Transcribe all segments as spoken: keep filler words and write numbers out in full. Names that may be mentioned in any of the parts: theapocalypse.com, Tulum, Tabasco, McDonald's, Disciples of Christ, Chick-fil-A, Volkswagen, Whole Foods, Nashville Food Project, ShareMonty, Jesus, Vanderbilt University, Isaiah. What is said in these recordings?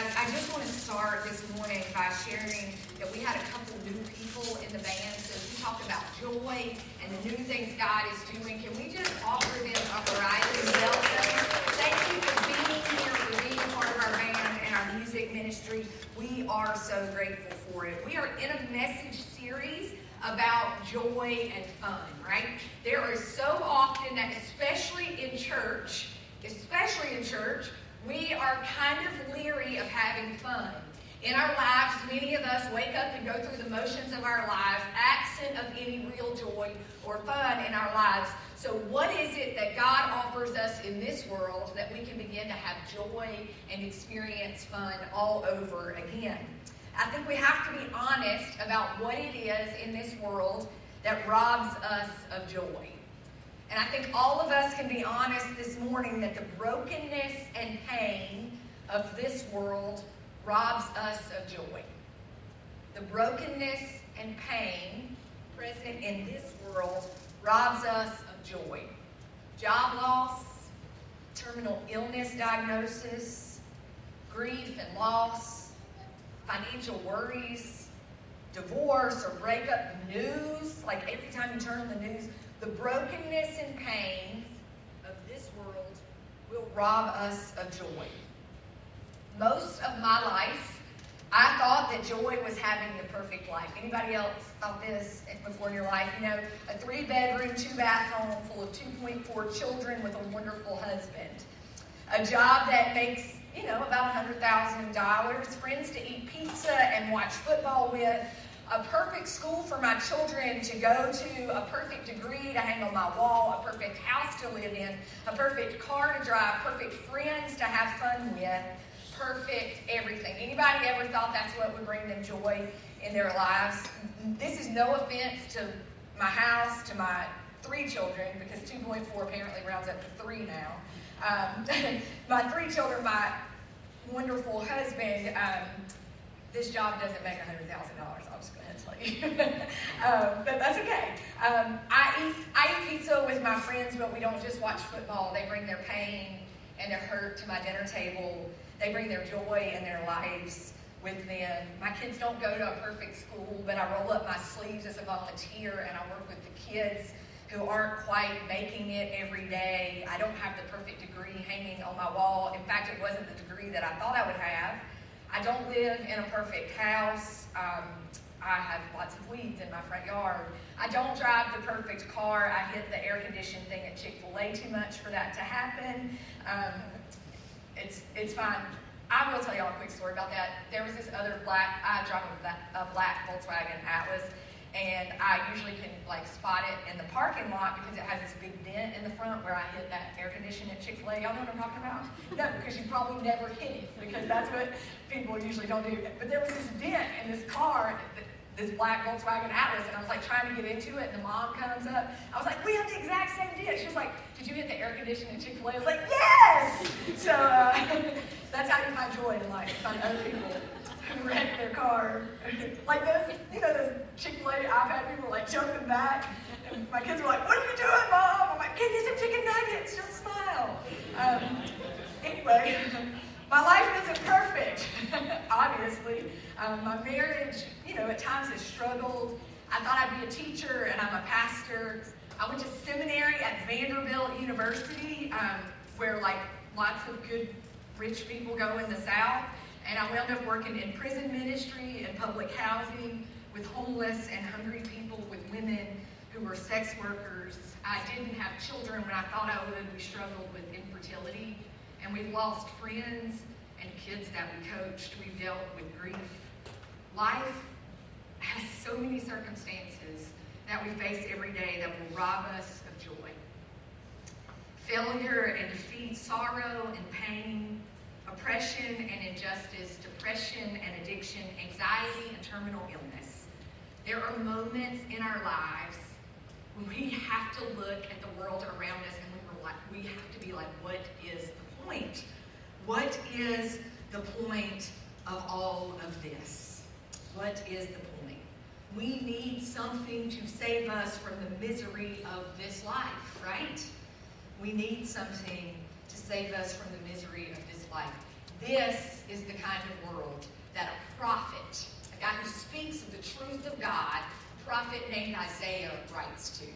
I, I just want to start this morning by sharing that we had a couple new people in the band. So we talked about joy and the new things God is doing. Can we just offer them a rising welcome? Thank you for being here, for being part of our band and our music ministry. We are so grateful for it. We are in a message series about joy and fun, right? There is so often that, especially in church, especially in church, we are kind of leery of having fun. In our lives, many of us wake up and go through the motions of our lives, absent of any real joy or fun in our lives. So what is it that God offers us in this world that we can begin to have joy and experience fun all over again? I think we have to be honest about what it is in this world that robs us of joy. And I think all of us can be honest this morning that the brokenness and pain of this world robs us of joy. The brokenness and pain present in this world robs us of joy. Job loss, terminal illness diagnosis, grief and loss, financial worries, divorce or breakup, news, like every time you turn on the news, the brokenness and pain of this world will rob us of joy. Most of my life, I thought that joy was having the perfect life. Anybody else thought this before in your life? You know, a three-bedroom, two-bath home full of two point four children with a wonderful husband. A job that makes, you know, about one hundred thousand dollars, friends to eat pizza and watch football with, a perfect school for my children to go to, a perfect degree to hang on my wall, a perfect house to live in, a perfect car to drive, perfect friends to have fun with, perfect everything. Anybody ever thought that's what would bring them joy in their lives? This is no offense to my house, to my three children, because two point four apparently rounds up to three now. Um, my three children, my wonderful husband, um, this job doesn't make one hundred thousand dollars, I'm just going to tell you. um, but that's okay. Um, I, eat, I eat pizza with my friends, but we don't just watch football. They bring their pain and their hurt to my dinner table. They bring their joy and their lives with them. My kids don't go to a perfect school, but I roll up my sleeves as a volunteer, and I work with the kids who aren't quite making it every day. I don't have the perfect degree hanging on my wall. In fact, it wasn't the degree that I thought I would have. I don't live in a perfect house. Um, I have lots of weeds in my front yard. I don't drive the perfect car. I hit the air conditioned thing at Chick-fil-A too much for that to happen. Um, it's it's fine. I will tell y'all a quick story about that. There was this other black, I drive a black Volkswagen Atlas, and I usually can like spot it in the parking lot because it has this big dent in the front where I hit that air conditioning at Chick-fil-A. Y'all know what I'm talking about? No, because you probably never hit it because that's what people usually don't do. But there was this dent in this car, this black Volkswagen Atlas, and I was like trying to get into it, and the mom comes up. I was like, we have the exact same dent. She was like, did you hit the air conditioning at Chick-fil-A? I was like, yes! So uh, that's how you find joy in life, find other people who wreck their car. Like those, you know, those Chick-fil-A iPad people like jumping back. And my kids were like, what are you doing, Mom? I'm like, give me some chicken nuggets, just smile. Um, anyway, my life isn't perfect, obviously. Um, my marriage, you know, at times has struggled. I thought I'd be a teacher, and I'm a pastor. I went to seminary at Vanderbilt University, um, where like lots of good, rich people go in the South. And I wound up working in prison ministry and public housing with homeless and hungry people, with women who were sex workers. I didn't have children when I thought I would. We struggled with infertility, and we lost friends and kids that we coached. We dealt with grief. Life has so many circumstances that we face every day that will rob us of joy. Failure and defeat, sorrow and pain, oppression and injustice, depression and addiction, anxiety and terminal illness. There are moments in our lives when we have to look at the world around us and we, like, we have to be like, what is the point? What is the point of all of this? What is the point? We need something to save us from the misery of this life, right? We need something to save us from the misery of this life. This is the kind of world that a prophet, a guy who speaks of the truth of God, a prophet named Isaiah, writes to.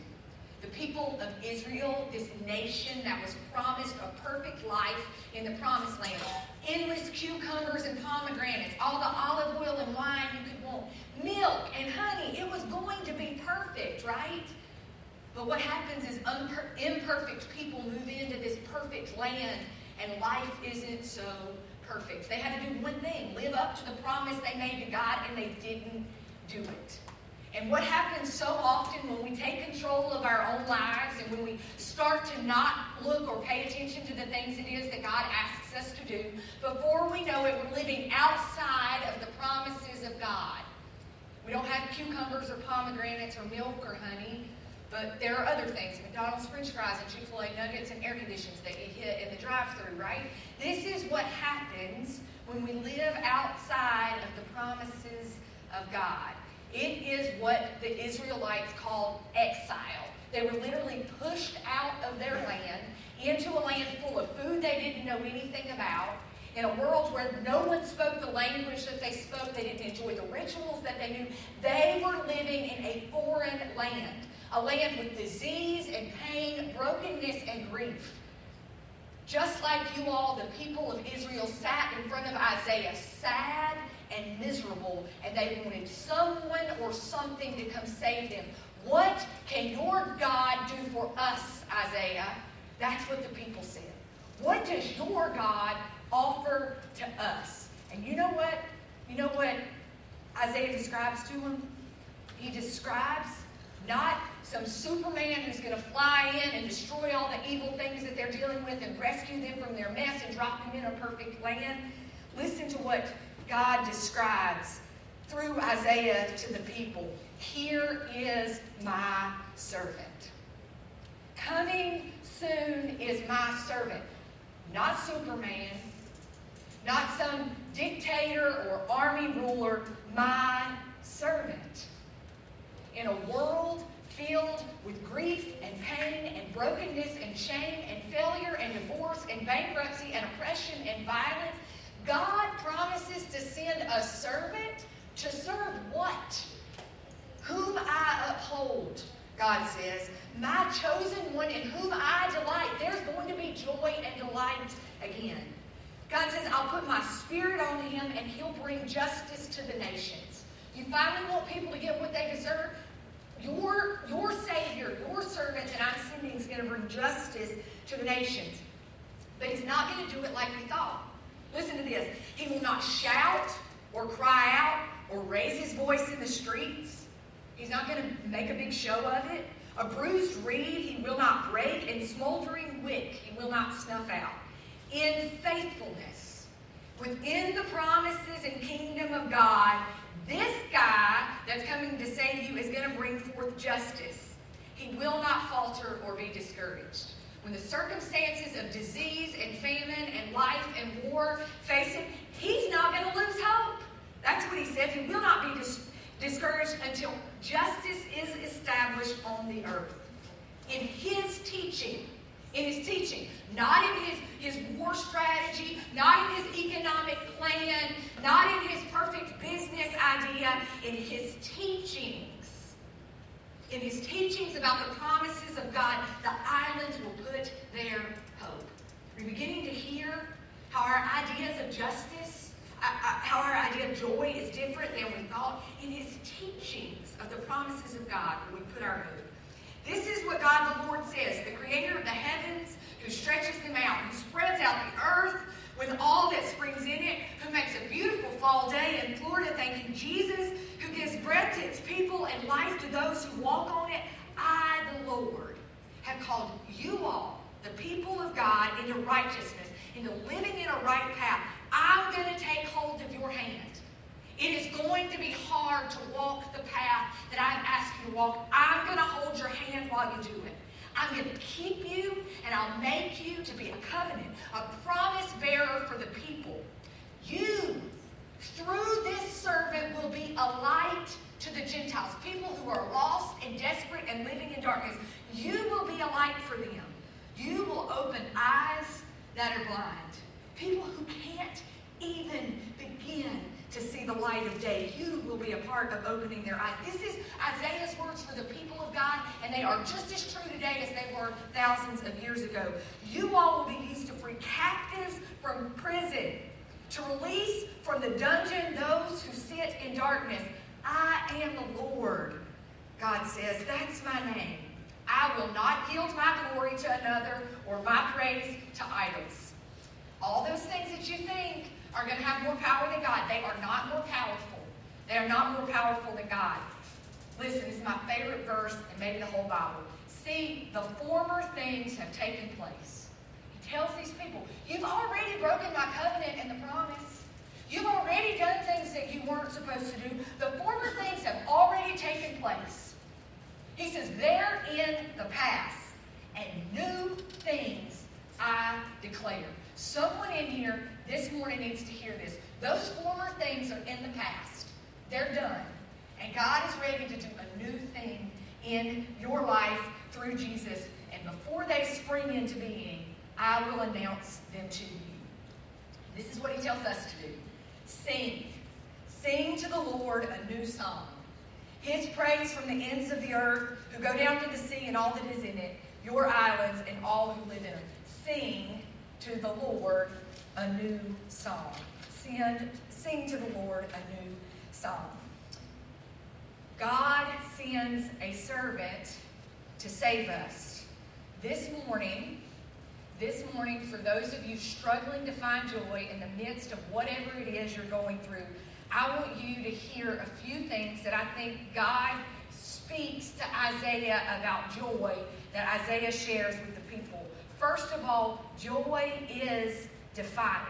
The people of Israel, this nation that was promised a perfect life in the promised land, endless cucumbers and pomegranates, all the olive oil and wine you could want, milk and honey. It was going to be perfect, right? But what happens is unper- imperfect people move into this perfect land, and life isn't so perfect. They had to do one thing, live up to the promise they made to God, and they didn't do it. And what happens so often when we take control of our own lives and when we start to not look or pay attention to the things it is that God asks us to do, before we know it, we're living outside of the promises of God. We don't have cucumbers or pomegranates or milk or honey, but there are other things. McDonald's french fries and Chick-fil-A nuggets and air conditions that you hit in the drive-thru, right? This is what happens when we live outside of the promises of God. It is what the Israelites called exile. They were literally pushed out of their land into a land full of food they didn't know anything about, in a world where no one spoke the language that they spoke, they didn't enjoy the rituals that they knew. They were living in a foreign land, a land with disease and pain, brokenness and grief. Just like you all, the people of Israel sat in front of Isaiah, sad and miserable, and they wanted someone or something to come save them. What can your God do for us, Isaiah? That's what the people said. What does your God offer to us? And you know what? You know what Isaiah describes to them? He describes not some Superman who's going to fly in and destroy all the evil things that they're dealing with and rescue them from their mess and drop them in a perfect land. Listen to what God describes through Isaiah to the people. Here is my servant. Coming soon is my servant. Not Superman, not some dictator or army ruler, my servant. In a world filled with grief and pain and brokenness and shame and failure and divorce and bankruptcy and oppression and violence, God promises to send a servant to serve what? Whom I uphold, God says. My chosen one in whom I delight. There's going to be joy and delight again. God says, I'll put my spirit on him and he'll bring justice to the nations. You finally want people to get what they deserve? Your, your Savior, your servant that I'm sending is going to bring justice to the nations. But he's not going to do it like we thought. Listen to this. He will not shout or cry out or raise his voice in the streets. He's not going to make a big show of it. A bruised reed he will not break, and smoldering wick he will not snuff out. In faithfulness, within the promises and kingdom of God, this guy that's coming to save you is going to bring forth justice. He will not falter or be discouraged. When the circumstances of disease and famine and life and war face him, he's not going to lose hope. That's what he says. He will not be dis- discouraged until justice is established on the earth. In his teaching, in his teaching, not in his, his war strategy, not in his economic plan, not in his perfect business idea, in his teaching. In his teachings about the promises of God, the islands will put their hope. We're beginning to hear how our ideas of justice, uh, uh, how our idea of joy is different than we thought. In his teachings of the promises of God, we put our hope. This is what God the Lord says, the creator of the heavens, who stretches them out, who spreads out the earth with all that springs in it, who makes a beautiful fall day in Florida, thank you, Jesus, who gives breath to its people and life to those who walk on it. I, the Lord, have called you all, the people of God, into righteousness, into living in a right path. I'm going to take hold of your hand. It is going to be hard to walk the path that I've asked you to walk. I'm going to hold your hand while you do it. I'm going to keep you, and I'll make you to be a covenant, a promise bearer for the people. You, through this servant, will be a light to the Gentiles, people who are lost and desperate and living in darkness. You will be a light for them. You will open eyes that are blind, people who can't even begin to see the light of day, you will be a part of opening their eyes. This is Isaiah's words for the people of God, and they are just as true today as they were thousands of years ago. You all will be used to free captives from prison, to release from the dungeon those who sit in darkness. I am the Lord, God says. That's my name. I will not yield my glory to another or my praise to idols. All those things that you think are going to have more power than God, they are not more powerful. They are not more powerful than God. Listen, this is my favorite verse and maybe the whole Bible. See, the former things have taken place. He tells these people, you've already broken my covenant and the promise. You've already done things that you weren't supposed to do. The former things have already taken place. He says, they're in the past, and new things I declare. Someone in here this morning needs to hear this. Those former things are in the past. They're done. And God is ready to do a new thing in your life through Jesus. And before they spring into being, I will announce them to you. This is what he tells us to do. Sing. Sing to the Lord a new song. His praise from the ends of the earth, who go down to the sea and all that is in it, your islands and all who live in them. Sing to the Lord a new song. Sing, sing to the Lord a new song. God sends a servant to save us. This morning, this morning, for those of you struggling to find joy in the midst of whatever it is you're going through, I want you to hear a few things that I think God speaks to Isaiah about joy that Isaiah shares with the people. First of all, joy is defiant.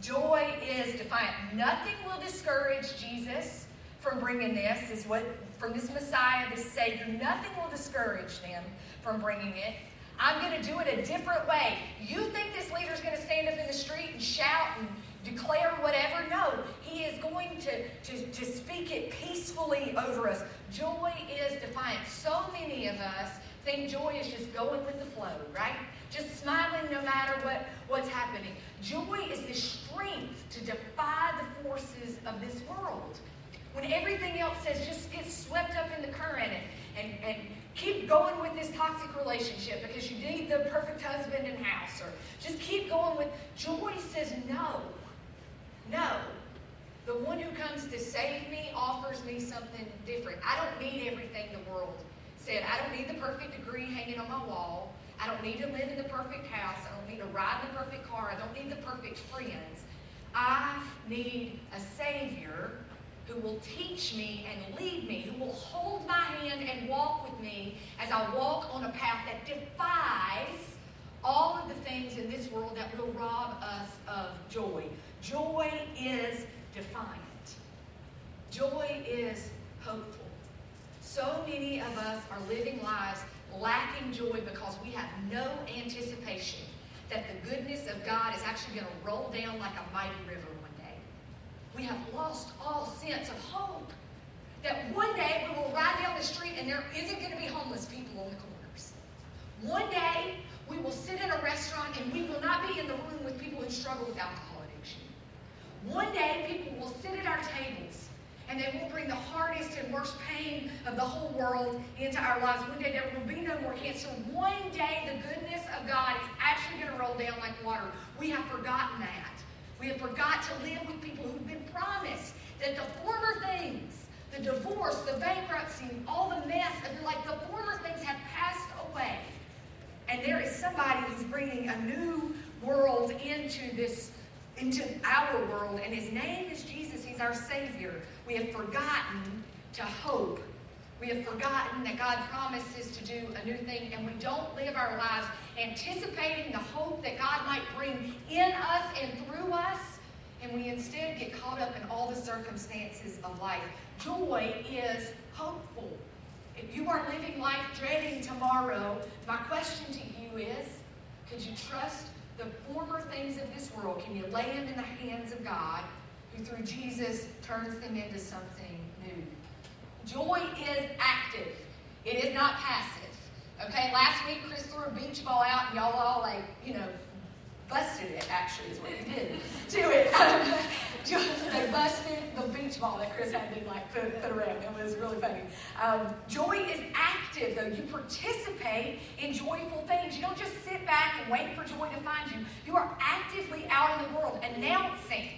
Joy is defiant. Nothing will discourage Jesus from bringing this, is what from this Messiah, this Savior. Nothing will discourage them from bringing it. I'm going to do it a different way. You think this leader's going to stand up in the street and shout and declare whatever? No, he is going to, to, to speak it peacefully over us. Joy is defiant. So many of us think joy is just going with the flow, right? Just smiling no matter what, what's happening. Joy is the strength to defy the forces of this world. When everything else says just get swept up in the current and, and, and keep going with this toxic relationship because you need the perfect husband and house, or just keep going with, joy says no, no. The one who comes to save me offers me something different. I don't need everything the world said. I don't need the perfect degree hanging on my wall. I don't need to live in the perfect house. I don't need to ride the perfect car. I don't need the perfect friends. I need a Savior who will teach me and lead me, who will hold my hand and walk with me as I walk on a path that defies all of the things in this world that will rob us of joy. Joy is defiant. Joy is hopeful. So many of us are living lives lacking joy because we have no anticipation that the goodness of God is actually going to roll down like a mighty river. We have lost all sense of hope that one day we will ride down the street and there isn't going to be homeless people on the corners. One day we will sit in a restaurant and we will not be in the room with people who struggle with alcohol addiction. One day people will sit at our tables and they will bring the hardest and worst pain of the whole world into our lives. One day there will be no more cancer. One day the goodness of God is actually going to roll down like water. We have forgotten that. We have forgot to live with people who've been promised that the former things, the divorce, the bankruptcy, all the mess of your life, the former things have passed away. And there is somebody who's bringing a new world into this, into our world, and his name is Jesus. He's our Savior. We have forgotten to hope. We have forgotten that God promises to do a new thing, and we don't live our lives anticipating the hope that God might bring in us and through us, and we instead get caught up in all the circumstances of life. Joy is hopeful. If you are living life dreading tomorrow, my question to you is, could you trust the former things of this world? Can you lay them in the hands of God, who through Jesus turns them into something new? Joy is active. It is not passive. Okay, last week Chris threw a beach ball out and y'all all like, you know, busted it, actually is what he did. do it. They busted the beach ball that Chris had me like put, put around. It was really funny. Um, joy is active, though. You participate in joyful things. You don't just sit back and wait for joy to find you. You are actively out in the world announcing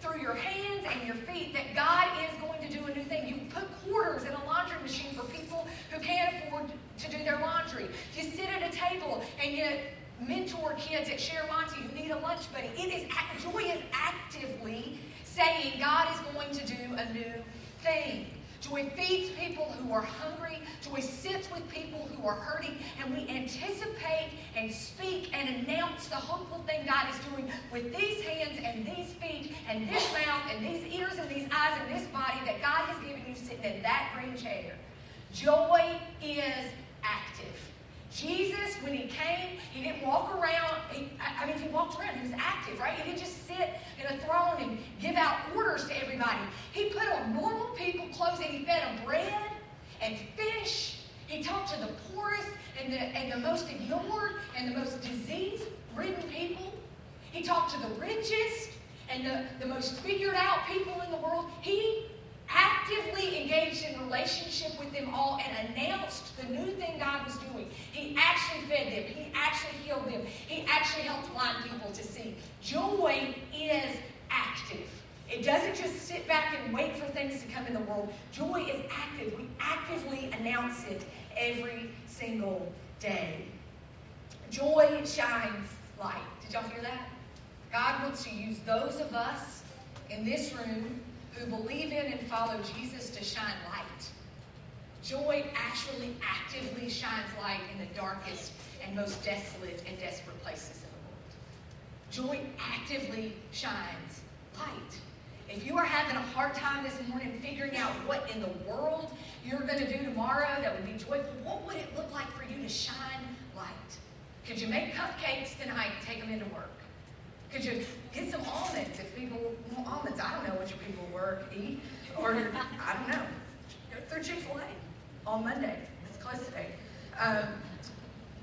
through your hands and your feet that God is going to do a new thing. You put quarters in a laundry machine for people who can't afford to do their laundry. You sit at a table and you mentor kids at ShareMonty who need a lunch buddy. It is joy is actively saying God is going to do a new thing. Joy feeds people who are hungry. Joy sits with people who are hurting. And we anticipate and speak and announce the hopeful thing God is doing with these hands and these feet and this mouth and these ears and these eyes and this body that God has given you sitting in that green chair. Joy is active. Jesus, when he came, he didn't walk around. He, I mean, he walked around. He was active, right? He didn't just sit in a throne and give out orders to everybody. He put on normal people clothes, and he fed them bread and fish. He talked to the poorest and the, and the most ignored and the most disease-ridden people. He talked to the richest and the, the most figured-out people in the world. He actively engaged in relationship with them all and announced the new thing God was doing. He actually fed them. He actually healed them. He actually helped blind people to see. Joy is active. It doesn't just sit back and wait for things to come in the world. Joy is active. We actively announce it every single day. Joy shines light. Did y'all hear that? God wants to use those of us in this room who believe in and follow Jesus to shine light. Joy actually actively shines light in the darkest and most desolate and desperate places in the world. Joy actively shines light. If you are having a hard time this morning figuring out what in the world you're going to do tomorrow that would be joyful, what would it look like for you to shine light? Could you make cupcakes tonight and take them into work? Could you get some almonds if people want almonds? I don't know what your people work, eat, or I don't know. Go through Chick-fil-A on Monday. It's close today. Um,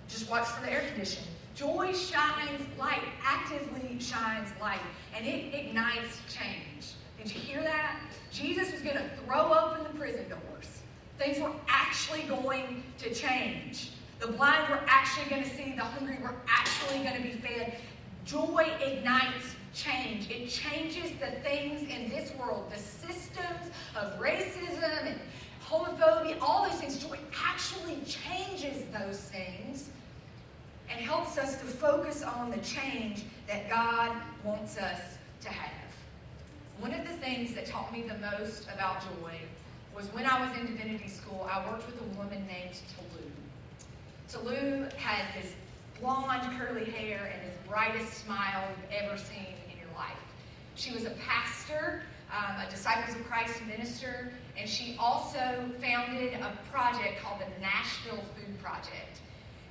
just watch for the air conditioning. Joy shines light, actively shines light, and it ignites change. Did you hear that? Jesus was going to throw open the prison doors. Things were actually going to change. The blind were actually going to see. The hungry were actually going to be fed. Joy ignites change. It changes the things in this world, the systems of racism and homophobia, all those things. Joy actually changes those things and helps us to focus on the change that God wants us to have. One of the things that taught me the most about joy was when I was in divinity school, I worked with a woman named Tulum. Tulum had this blonde, curly hair, and the brightest smile you've ever seen in your life. She was a pastor, um, a Disciples of Christ minister, and she also founded a project called the Nashville Food Project.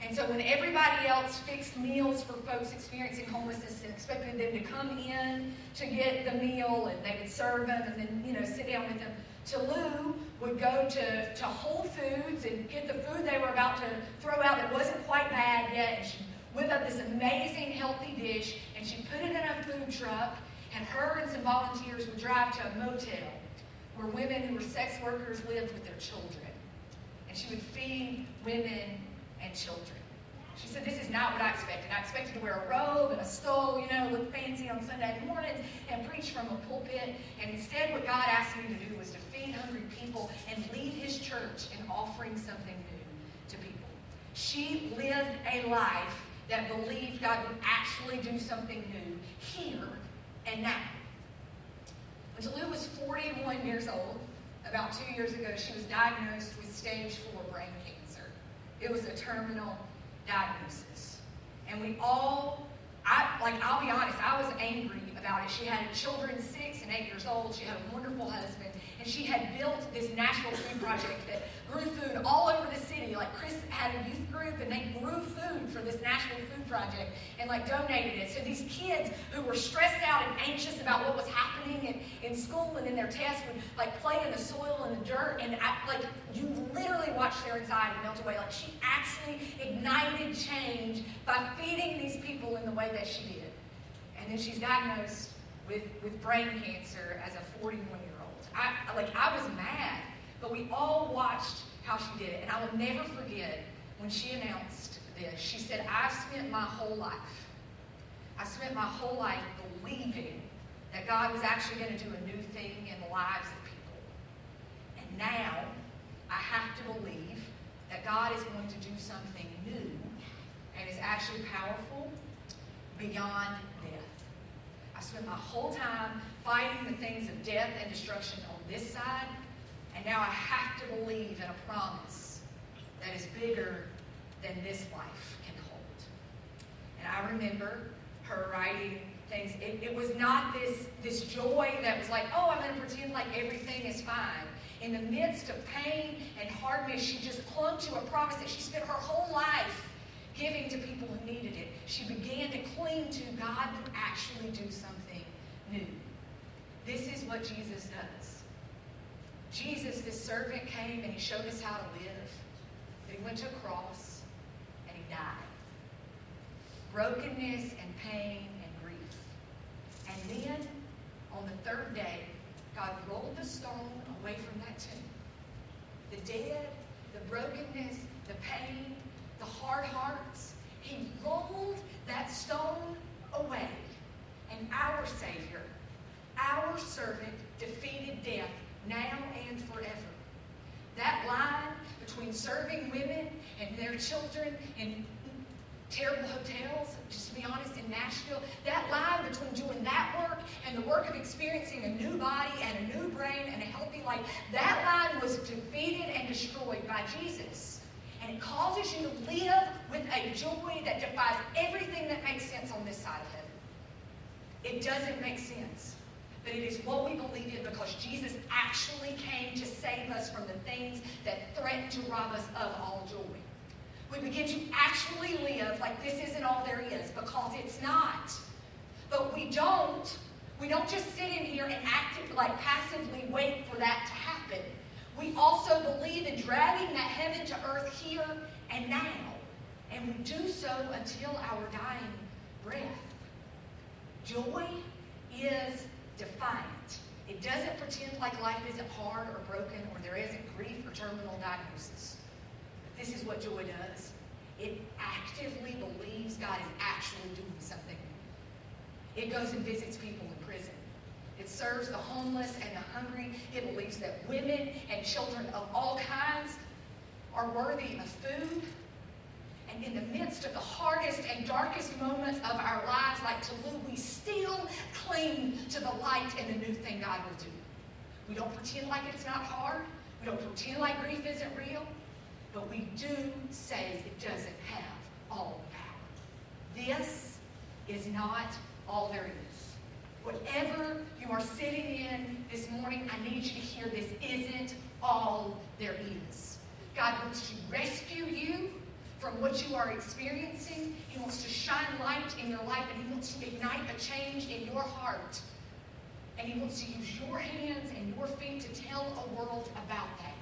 And so when everybody else fixed meals for folks experiencing homelessness and expected them to come in to get the meal, and they would serve them and then, you know, sit down with them, Tulum would go to, to Whole Foods and get the food they were about to throw out that wasn't quite bad yet. And she'd whip up this amazing healthy dish, and she'd put it in a food truck, and her and some volunteers would drive to a motel where women who were sex workers lived with their children. And she would feed women and children. She said, this is not what I expected. I expected to wear a robe and a stole, you know, look fancy on Sunday mornings and preach from a pulpit. And instead, what God asked me to do was to feed hungry people and lead his church in offering something new to people. She lived a life that believed God would actually do something new here and now. When Tulum was forty-one years old, about two years ago, she was diagnosed with stage four brain cancer. It was a terminal diagnosis. And we all, I like, I'll be honest, I was angry about it. She had children six and eight years old. She had a wonderful husband. And she had built this Nashville Food Project that grew food all over the city. Like, Chris had a youth group, and they grew food for this Nashville Food Project and, like, donated it. So these kids who were stressed out and anxious about what was happening in, in school and in their tests would, like, play in the soil and the dirt. And, I, like, you literally watched their anxiety melt away. Like, she actually ignited change by feeding these people in the way that she did. And then she's diagnosed with, with brain cancer as a forty-one-year-old. I like I was mad, but we all watched how she did it. And I will never forget when she announced this. She said, I've spent my whole life, I spent my whole life believing that God was actually going to do a new thing in the lives of people. And now I have to believe that God is going to do something new and is actually powerful beyond death. I spent my whole time fighting the things of death and destruction on this side, and now I have to believe in a promise that is bigger than this life can hold. And I remember her writing things. It, it was not this, this joy that was like, oh, I'm going to pretend like everything is fine. In the midst of pain and hardness, she just clung to a promise that she spent her whole life giving to people who needed it. She began to cling to God to actually do something new. This is what Jesus does. Jesus, this servant, came and he showed us how to live. But he went to a cross and he died. Brokenness and pain and grief. And then, on the third day, God rolled the stone away from that tomb. The dead, the brokenness, the pain, the hard hearts. He rolled that stone away. And our Savior, our servant, defeated death now and forever. That line between serving women and their children in terrible hotels, just to be honest, in Nashville, that line between doing that work and the work of experiencing a new body and a new brain and a healthy life, that line was defeated and destroyed by Jesus. And it causes you to live with a joy that defies everything that makes sense on this side of heaven. It doesn't make sense, but it is what we believe in because Jesus actually came to save us from the things that threaten to rob us of all joy. We begin to actually live like this isn't all there is because it's not. But we don't. We don't just sit in here and act like passively wait for that to happen. We also believe in dragging that heaven to earth here and now. And we do so until our dying breath. Joy is defiant. It doesn't pretend like life isn't hard or broken or there isn't grief or terminal diagnosis. This is what joy does. It actively believes God is actually doing something. It goes and visits people in prison. It serves the homeless and the hungry. It believes that women and children of all kinds are worthy of food. And in the midst of the hardest and darkest moments of our lives, like Tulum, we still cling to the light and the new thing God will do. We don't pretend like it's not hard. We don't pretend like grief isn't real. But we do say it doesn't have all the power. This is not all there is. Whatever you are sitting in this morning, I need you to hear this isn't all there is. God wants to rescue you from what you are experiencing. He wants to shine light in your life, and he wants to ignite a change in your heart. And he wants to use your hands and your feet to tell a world about that.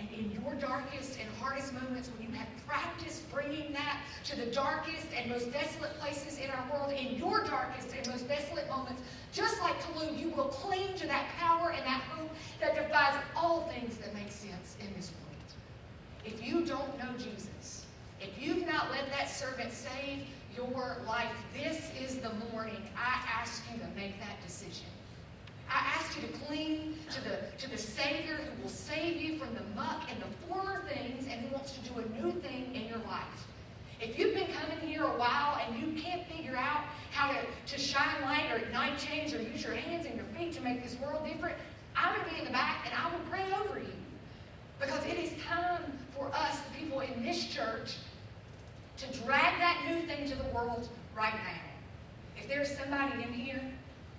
And in your darkest and hardest moments, when you have practiced bringing that to the darkest and most desolate places in our world, in your darkest and most desolate moments, just like Tulum, you will cling to that power and that hope that defies all things that make sense in this world. If you don't know Jesus, if you've not let that servant save your life, this is the morning I ask you to make that decision. I ask you to cling to the, to the Savior who will save you from the muck and the former things and who wants to do a new thing in your life. If you've been coming here a while and you can't figure out how to, to shine light or ignite change or use your hands and your feet to make this world different, I'm going to be in the back and I will pray over you. Because it is time for us, the people in this church, to drag that new thing to the world right now. If there's somebody in here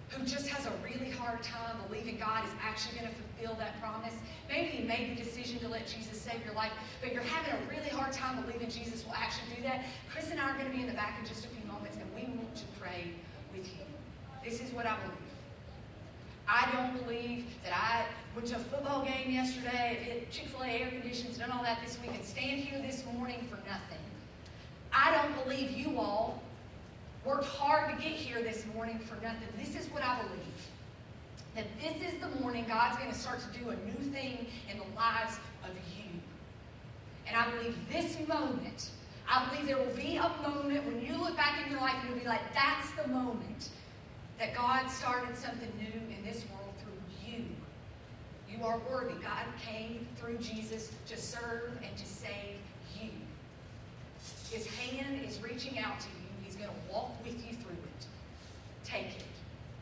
who just has a really hard time believing God is actually going to fulfill that promise. Maybe you made the decision to let Jesus save your life, but you're having a really hard time believing Jesus will actually do that. Chris and I are going to be in the back in just a few moments, and we want to pray with you. This is what I believe. I don't believe that I went to a football game yesterday, hit Chick-fil-A air conditions, done all that this week, and stand here this morning for nothing. I don't believe you all worked hard to get here this morning for nothing. This is what I believe. That this is the morning God's going to start to do a new thing in the lives of you. And I believe this moment, I believe there will be a moment when you look back in your life and you'll be like, that's the moment that God started something new in this world through you. You are worthy. God came through Jesus to serve and to save you. His hand is reaching out to you. He's going to walk with you through it. Take it.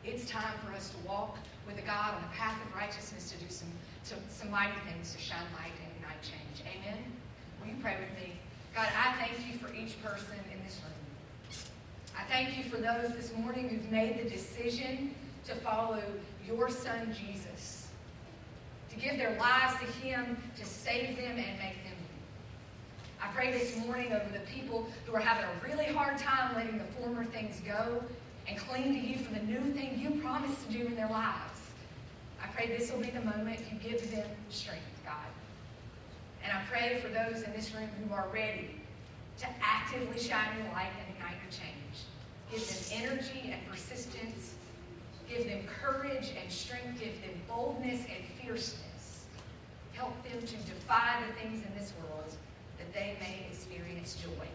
It's time for us to walk with a God on the path of righteousness to do some, to, some mighty things, to shine light and ignite change. Amen? Will you pray with me? God, I thank you for each person in this room. I thank you for those this morning who've made the decision to follow your son, Jesus, to give their lives to him, to save them and make them new. I pray this morning over the people who are having a really hard time letting the former things go and cling to you for the new thing you promised to do in their lives. I pray this will be the moment you give them strength, God. And I pray for those in this room who are ready to actively shine your light and ignite your change. Give them energy and persistence. Give them courage and strength. Give them boldness and fierceness. Help them to defy the things in this world that they may experience joy.